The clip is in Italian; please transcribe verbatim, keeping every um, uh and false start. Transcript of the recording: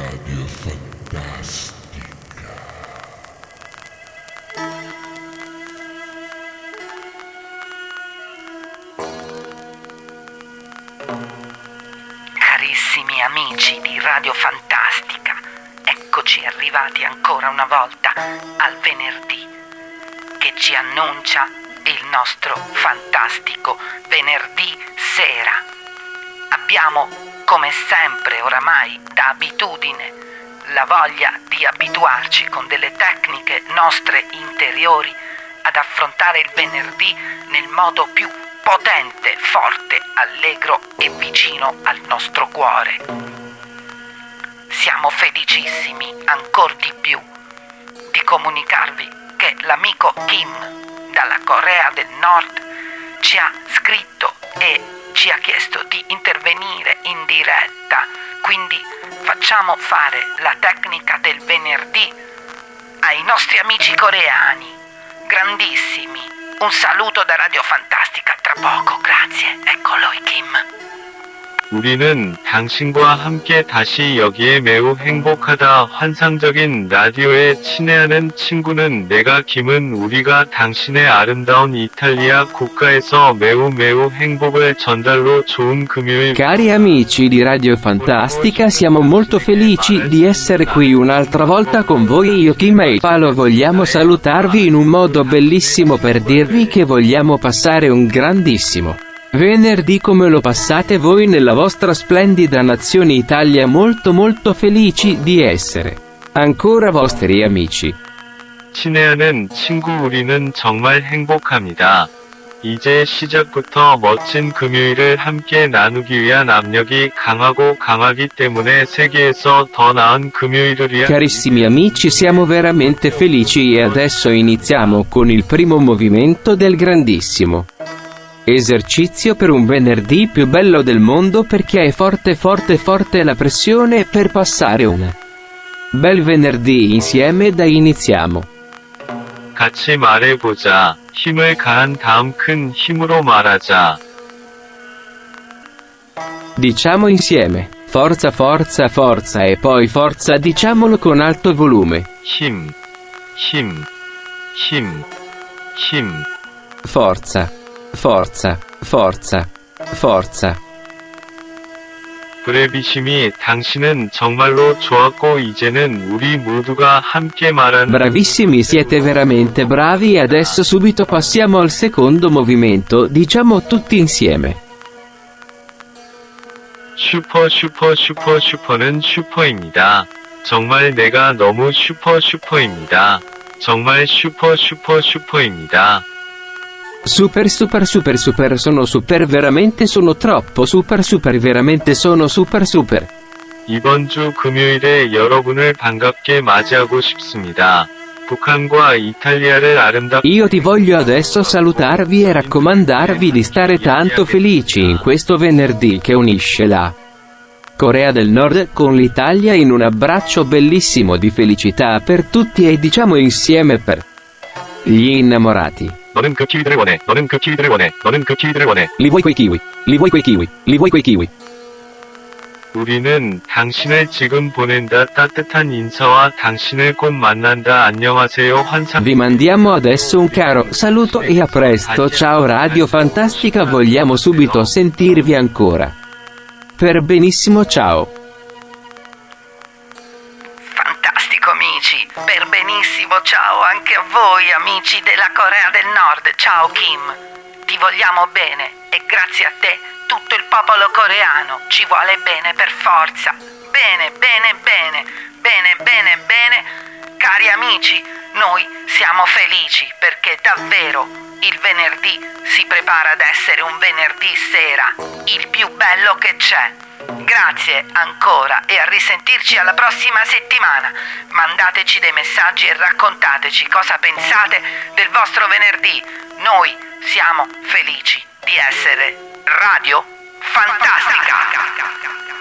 Radio Fantastica. Carissimi amici di Radio Fantastica, eccoci arrivati ancora una volta al venerdì che ci annuncia il nostro fantastico venerdì sera. Abbiamo, come sempre oramai da abitudine, la voglia di abituarci con delle tecniche nostre interiori ad affrontare il venerdì nel modo più potente, forte, allegro e vicino al nostro cuore. Siamo felicissimi ancor di più di comunicarvi che l'amico Kim dalla Corea del Nord ci ha scritto e ci ha chiesto di intervenire in diretta, quindi facciamo fare la tecnica del venerdì ai nostri amici coreani, grandissimi. Un saluto da Radio Fantastica, tra poco, grazie. Ecco lui Kim. 우리는 당신과 함께 다시 여기에 매우 행복하다. 환상적인 라디오에 친애하는 친구는 내가 김은 우리가 당신의 아름다운 이탈리아 국가에서 매우 매우 행복을 전달로 좋은 금요일. Cari amici di Radio Fantastica, siamo molto felici di essere qui un'altra volta con voi. Io Kim e Paolo vogliamo salutarvi in un modo bellissimo per dirvi che vogliamo passare un grandissimo venerdì. Come lo passate voi nella vostra splendida nazione Italia? Molto molto felici di essere ancora vostri amici. 친애하는 친구 우리는 정말 행복합니다. 이제 시작부터 멋진 금요일을 함께 나누기 위한 압력이 강하고 강하기 때문에 세계에서 더 나은 금요일을 위한. Carissimi amici, siamo veramente felici e adesso iniziamo con il primo movimento del grandissimo esercizio per un venerdì più bello del mondo, perché è forte forte forte la pressione per passare un bel venerdì insieme. Da iniziamo. 같이 말해보자. 힘을 가한 다음 큰 힘으로 말하자. Diciamo insieme forza forza forza e poi forza, diciamolo con alto volume. 힘, 힘, 힘, 힘. Forza. Forza, forza, forza. 브레비심이 당신은 정말로 좋았고 이제는 우리 모두가 함께 말하는. Bravissimi, siete veramente bravi e adesso subito passiamo al secondo movimento. Diciamo tutti insieme. 슈퍼 슈퍼 슈퍼 슈퍼는 슈퍼입니다. 정말 내가 너무 슈퍼 슈퍼입니다. 정말 슈퍼 슈퍼 슈퍼입니다. Super super super super sono super veramente sono troppo super super veramente sono super super. 이번 주 금요일에 여러분을 반갑게 맞이하고 싶습니다. 북한과 이탈리아를 아름답. Io ti voglio adesso salutarvi e raccomandarvi di stare tanto felici in questo venerdì che unisce la Corea del Nord con l'Italia in un abbraccio bellissimo di felicità per tutti e diciamo insieme per gli innamorati. 너는 그 키위들을 원해. 너는 그 키위들을 원해. 너는 그 키위들을 원해. Li vuoi quei kiwi? Li vuoi quei kiwi? Li vuoi quei kiwi? 우리는 당신을 지금 보낸다. 따뜻한 인사와 당신을 곧 만난다. 안녕하세요. 환상. Vi mandiamo adesso un caro saluto e a presto. Ciao Radio Fantastica, vogliamo subito sentirvi ancora. Per benissimo, ciao. Amici, per benissimo ciao anche a voi amici della Corea del Nord. Ciao Kim, ti vogliamo bene e grazie a te tutto il popolo coreano ci vuole bene per forza. Bene, bene, bene, bene, bene, bene. Cari amici, noi siamo felici perché davvero il venerdì si prepara ad essere un venerdì sera, il più bello che c'è. Grazie ancora e a risentirci alla prossima settimana. Mandateci dei messaggi e raccontateci cosa pensate del vostro venerdì. Noi siamo felici di essere Radio Fantastica.